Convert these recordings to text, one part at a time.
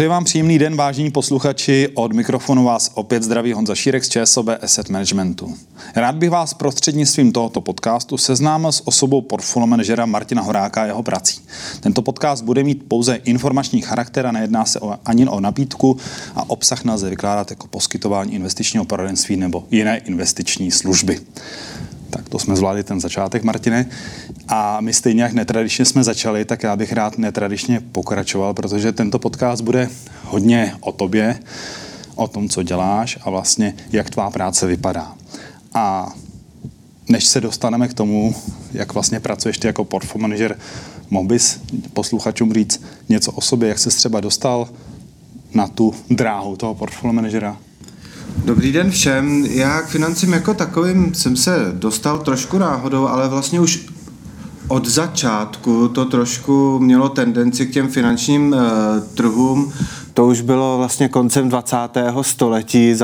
Přeji vám příjemný den, vážení posluchači. Od mikrofonu vás opět zdraví Honza Šírek z ČSOB Asset Managementu. Rád bych vás prostřednictvím tohoto podcastu seznámil s osobou portfolio manažera Martina Horáka a jeho prací. Tento podcast bude mít pouze informační charakter a nejedná se ani o nabídku a obsah nelze vykládat jako poskytování investičního poradenství nebo jiné investiční služby. Tak to jsme zvládli ten začátek, Martine. A my stejně jak netradičně jsme začali, tak já bych rád netradičně pokračoval, protože tento podcast bude hodně o tobě, o tom, co děláš a vlastně jak tvá práce vypadá. A než se dostaneme k tomu, jak vlastně pracuješ ty jako portfolio manažer, mohl bys posluchačům říct něco o sobě, jak ses třeba dostal na tu dráhu toho portfolio manažera? Dobrý den všem. Já k financím jako takovým jsem se dostal trošku náhodou, ale vlastně už od začátku to trošku mělo tendenci k těm finančním trhům. To už bylo vlastně koncem 20. století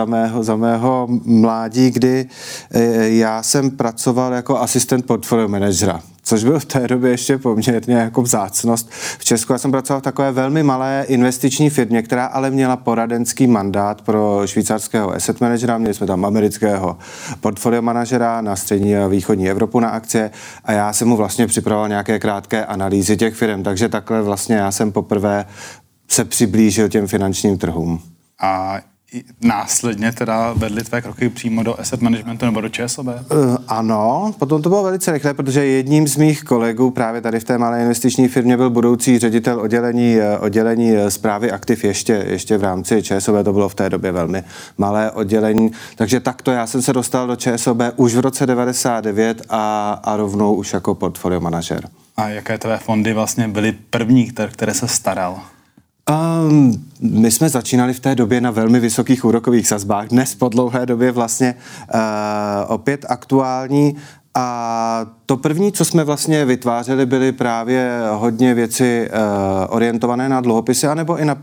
za mého mládí, kdy já jsem pracoval jako asistent portfolio manažera, což byl v té době ještě poměrně jako vzácnost v Česku. Já jsem pracoval v takové velmi malé investiční firmě, která ale měla poradenský mandát pro švýcarského asset managera, měli jsme tam amerického portfolio manažera na střední a východní Evropu na akcie a já jsem mu vlastně připravoval nějaké krátké analýzy těch firm, takže takhle vlastně já jsem poprvé se přiblížil těm finančním trhům. A následně teda vedly tvé kroky přímo do asset managementu nebo do ČSOB? Ano, potom to bylo velice rychle, protože jedním z mých kolegů právě tady v té malé investiční firmě byl budoucí ředitel oddělení správy aktiv ještě v rámci ČSOB, to bylo v té době velmi malé oddělení, takže takto já jsem se dostal do ČSOB už v roce 99 a rovnou už jako portfolio manažer. A jaké tvé fondy vlastně byly první, které se staral? My jsme začínali v té době na velmi vysokých úrokových sazbách, dnes po dlouhé době vlastně opět aktuální a to první, co jsme vlastně vytvářeli, byly právě hodně věci orientované na dluhopisy anebo i na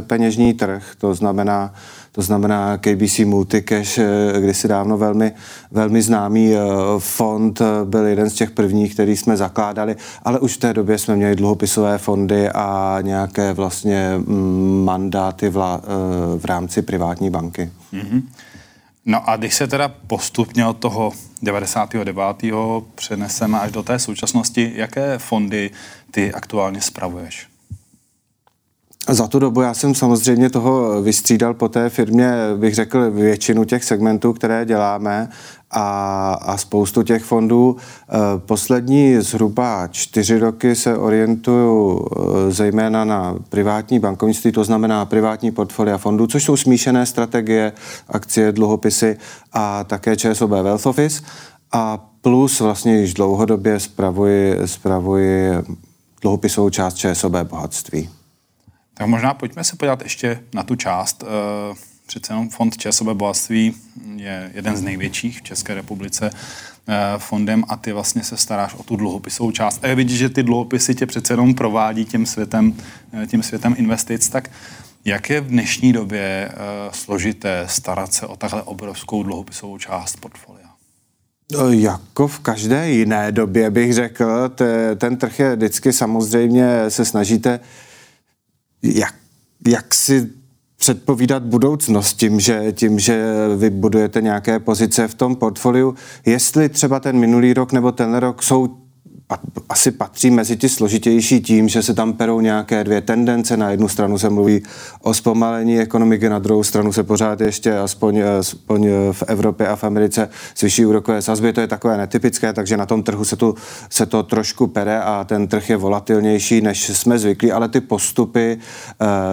peněžní trh, to znamená KBC Multicash, kdysi dávno velmi známý fond, byl jeden z těch prvních, který jsme zakládali, ale už v té době jsme měli dluhopisové fondy a nějaké vlastně mandáty v rámci privátní banky. Mm-hmm. No a když se teda postupně od toho 99. přeneseme až do té současnosti, jaké fondy ty aktuálně spravuješ? Za tu dobu já jsem samozřejmě toho vystřídal po té firmě, bych řekl, většinu těch segmentů, které děláme a spoustu těch fondů. Poslední zhruba 4 roky se orientuju zejména na privátní bankovnictví, to znamená privátní portfolia fondů, což jsou smíšené strategie, akcie, dluhopisy a také ČSOB Wealth Office. A plus vlastně již dlouhodobě spravuji dluhopisovou část ČSOB Bohatství. Tak možná pojďme se podívat ještě na tu část. Přece jenom fond ČSOB Bohatství je jeden z největších v České republice fondem a ty vlastně se staráš o tu dluhopisovou část. A je vidět, že ty dluhopisy tě přece jenom provádí tím světem investic. Tak jak je v dnešní době složité starat se o takhle obrovskou dluhopisovou část portfolia? Jako v každé jiné době bych řekl. Ten trh je vždycky, samozřejmě se snažíte jak si předpovídat budoucnost tím, že vy budujete nějaké pozice v tom portfoliu. Jestli třeba ten minulý rok nebo ten rok asi patří mezi ty složitější tím, že se tam perou nějaké dvě tendence. Na jednu stranu se mluví o zpomalení ekonomiky, na druhou stranu se pořád ještě, aspoň v Evropě a v Americe, zvyšují úrokové sazby. To je takové netypické, takže na tom trhu se to trošku pere a ten trh je volatilnější, než jsme zvyklí, ale ty postupy,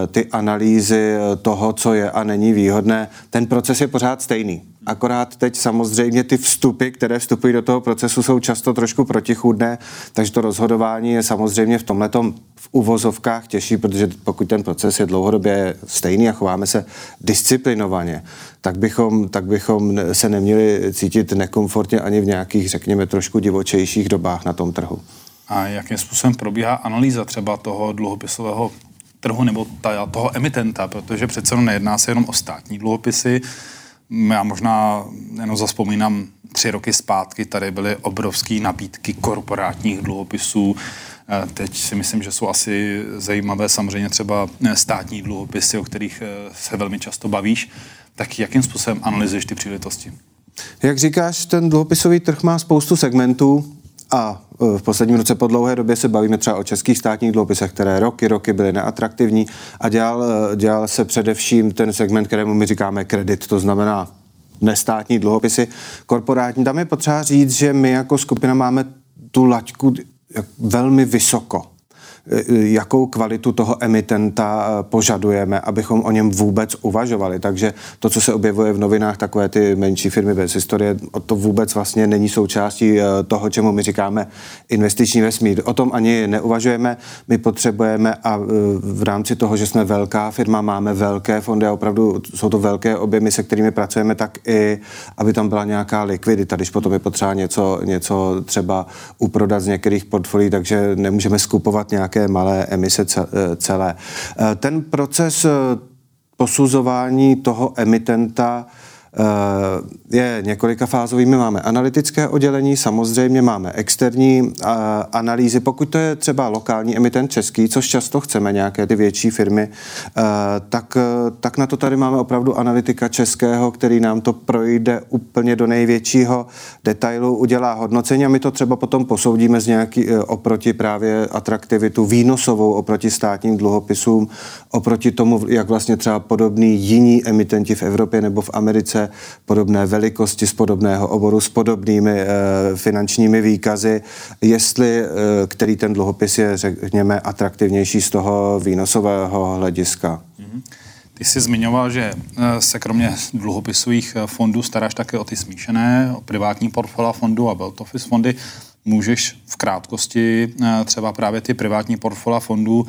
ty analýzy toho, co je a není výhodné, ten proces je pořád stejný. Akorát teď samozřejmě ty vstupy, které vstupují do toho procesu, jsou často trošku protichůdné, takže to rozhodování je samozřejmě v tomhletom v uvozovkách těžší, protože pokud ten proces je dlouhodobě stejný a chováme se disciplinovaně, tak bychom se neměli cítit nekomfortně ani v nějakých, řekněme, trošku divočejších dobách na tom trhu. A jakým způsobem probíhá analýza třeba toho dluhopisového trhu nebo toho emitenta, protože přece nejedná se jenom o státní dluhopisy. Já možná jenom zazpomínám 3 roky zpátky, tady byly obrovské nabídky korporátních dluhopisů Teď si myslím, že jsou asi zajímavé samozřejmě třeba státní dluhopisy, o kterých se velmi často bavíš. Tak jakým způsobem analyzuješ ty příležitosti? Jak říkáš, ten dluhopisový trh má spoustu segmentů a v posledním roce po dlouhé době se bavíme třeba o českých státních dluhopisech, které roky byly neatraktivní a dělal se především ten segment, kterému my říkáme kredit, to znamená nestátní dluhopisy, korporátní. Tam je potřeba říct, že my jako skupina máme tu laťku velmi vysoko. Jakou kvalitu toho emitenta požadujeme, abychom o něm vůbec uvažovali. Takže to, co se objevuje v novinách, takové ty menší firmy bez historie, to vůbec vlastně není součástí toho, čemu my říkáme investiční vesmír. O tom ani neuvažujeme. My potřebujeme a v rámci toho, že jsme velká firma, máme velké fondy a opravdu jsou to velké objemy, se kterými pracujeme, tak i, aby tam byla nějaká likvidita, když potom je potřeba něco třeba uprodat z některých portfolií, takže nemůžeme skupovat nějaké malé emise celé. Ten proces posuzování toho emitenta je několikafázový. My máme analytické oddělení, samozřejmě máme externí analýzy. Pokud to je třeba lokální emitent český, což často chceme, nějaké ty větší firmy, tak na to tady máme opravdu analytika českého, který nám to projde úplně do největšího detailu, udělá hodnocení a my to třeba potom posoudíme z nějaký oproti právě atraktivitu výnosovou, oproti státním dluhopisům, oproti tomu, jak vlastně třeba podobný jiní emitenti v Evropě nebo v Americe podobné velikosti, z podobného oboru, s podobnými finančními výkazy, jestli který ten dluhopis je, řekněme, atraktivnější z toho výnosového hlediska. Ty jsi zmiňoval, že se kromě dluhopisových fondů staráš také o ty smíšené, o privátní portfolia fondů a Wealth Office fondy. Můžeš v krátkosti třeba právě ty privátní portfolia fondů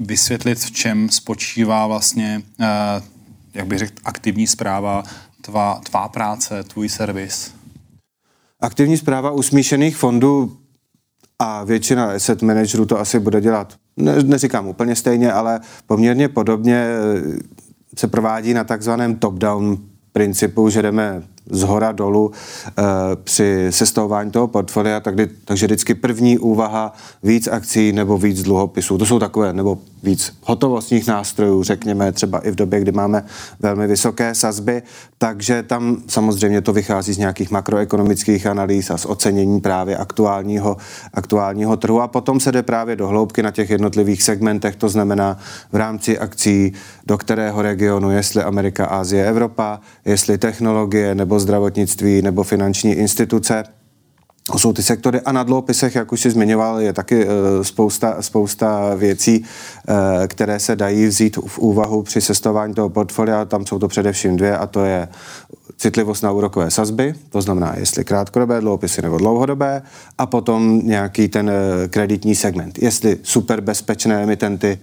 vysvětlit, v čem spočívá vlastně, jak bych řekl, aktivní správa, tvá práce, tvůj servis? Aktivní správa u smíšených fondů a většina asset managerů to asi bude dělat, neříkám úplně stejně, ale poměrně podobně, se provádí na takzvaném top-down principu, že jdeme z hora dolů při sestavování toho portfolia, takže vždycky první úvaha víc akcí nebo víc dluhopisů. To jsou takové, nebo víc hotovostních nástrojů, řekněme, třeba i v době, kdy máme velmi vysoké sazby, takže tam samozřejmě to vychází z nějakých makroekonomických analýz a z ocenění právě aktuálního trhu a potom se jde právě do hloubky na těch jednotlivých segmentech, to znamená v rámci akcí, do kterého regionu, jestli Amerika, Asie, Evropa, jestli technologie nebo zdravotnictví nebo finanční instituce. To jsou ty sektory a na dluhopisech, jak už jsi zmiňoval, je taky spousta věcí, které se dají vzít v úvahu při sestavování toho portfolia. Tam jsou to především dvě a to je citlivost na úrokové sazby, to znamená jestli krátkodobé dluhopisy nebo dlouhodobé a potom nějaký ten kreditní segment. Jestli superbezpečné emitenty,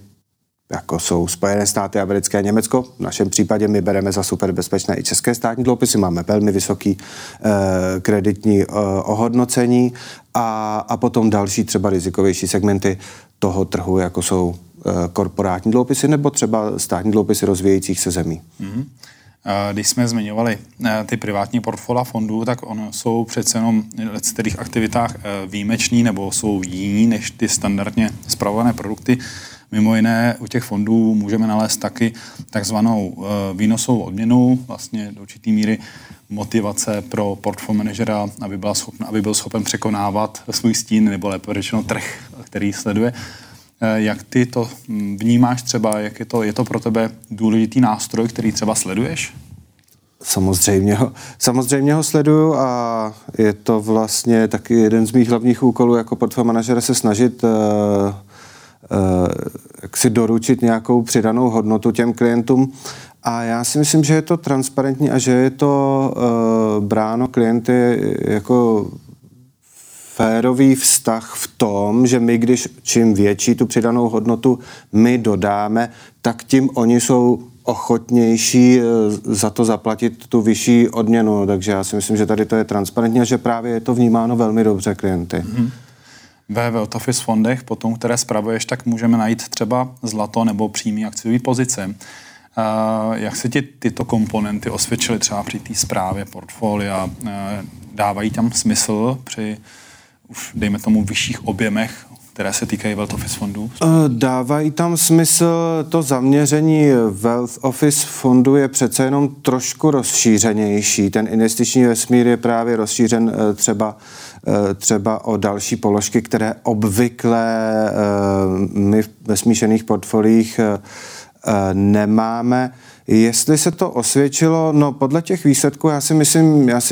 jako jsou Spojené státy americké a Německo. V našem případě my bereme za superbezpečné i české státní dluhopisy, máme velmi vysoký kreditní ohodnocení a potom další třeba rizikovější segmenty toho trhu, jako jsou korporátní dluhopisy nebo třeba státní dluhopisy rozvíjejících se zemí. Mm-hmm. Když jsme zmiňovali ty privátní portfolia fondů, tak ono jsou přece jenom v kterých aktivitách výjimeční nebo jsou jiní než ty standardně spravované produkty. Mimo jiné u těch fondů můžeme nalézt taky takzvanou výnosovou odměnu, vlastně do určitý míry motivace pro portfolio manažera, aby byl schopen překonávat svůj stín, nebo lépe řečeno trh, který sleduje. Jak ty to vnímáš třeba, jak je to pro tebe důležitý nástroj, který třeba sleduješ? Samozřejmě ho sleduju a je to vlastně taky jeden z mých hlavních úkolů jako portfolio manažera se snažit jak si doručit nějakou přidanou hodnotu těm klientům a já si myslím, že je to transparentní a že je to bráno klienty jako férový vztah v tom, že my, když čím větší tu přidanou hodnotu my dodáme, tak tím oni jsou ochotnější za to zaplatit tu vyšší odměnu, takže já si myslím, že tady to je transparentní a že právě je to vnímáno velmi dobře klienty. Mm-hmm. Ve Wealth Office fondech, potom, které spravuješ, tak můžeme najít třeba zlato nebo přímý akciový pozice. Jak se ti tyto komponenty osvědčily třeba při té správě portfolia? Dávají tam smysl při, už dejme tomu, vyšších objemech které se týkají Wealth Office fondů? Dávají tam smysl, to zaměření Wealth Office fondu je přece jenom trošku rozšířenější. Ten investiční vesmír je právě rozšířen třeba o další položky, které obvykle my ve smíšených portfoliích nemáme. Jestli se to osvědčilo, no podle těch výsledků já si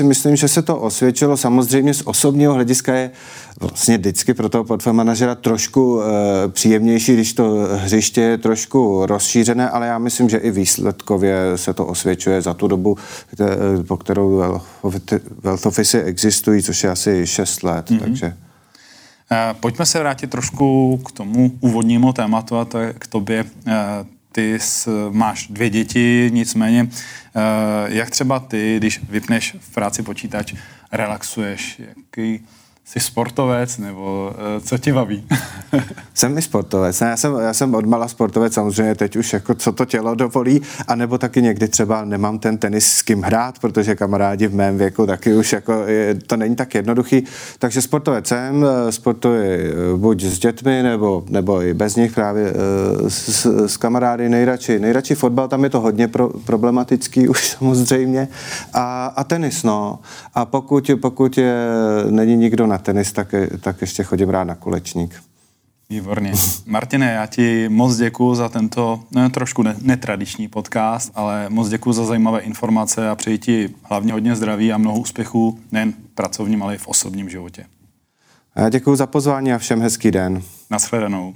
myslím, že se to osvědčilo. Samozřejmě z osobního hlediska je vlastně vždycky pro toho portfolio manažera trošku příjemnější, když to hřiště je trošku rozšířené, ale já myslím, že i výsledkově se to osvědčuje za tu dobu, po kterou Wealth Office existují, což je asi 6 let, takže... Pojďme se vrátit trošku k tomu úvodnímu tématu, a to je k tobě. Ty máš 2 děti, nicméně, jak třeba ty, když vypneš v práci počítač, relaxuješ, jaký jsi sportovec, nebo co tě baví? Jsem i sportovec, já jsem odmala sportovec, samozřejmě teď už jako co to tělo dovolí, anebo taky někdy třeba nemám ten tenis s kým hrát, protože kamarádi v mém věku taky už jako to není tak jednoduchý, takže sportovec jsem, sportuji buď s dětmi, nebo i bez nich právě s kamarády, nejradši fotbal, tam je to hodně problematický už samozřejmě, a tenis, no, a pokud není nikdo na tenis, tak ještě chodím rád na kulečník. Výborně. Martine, já ti moc děkuju za tento trošku netradiční podcast, ale moc děkuju za zajímavé informace a přeji ti hlavně hodně zdraví a mnoho úspěchů nejen v pracovním, ale i v osobním životě. Já děkuju za pozvání a všem hezký den. Nashledanou.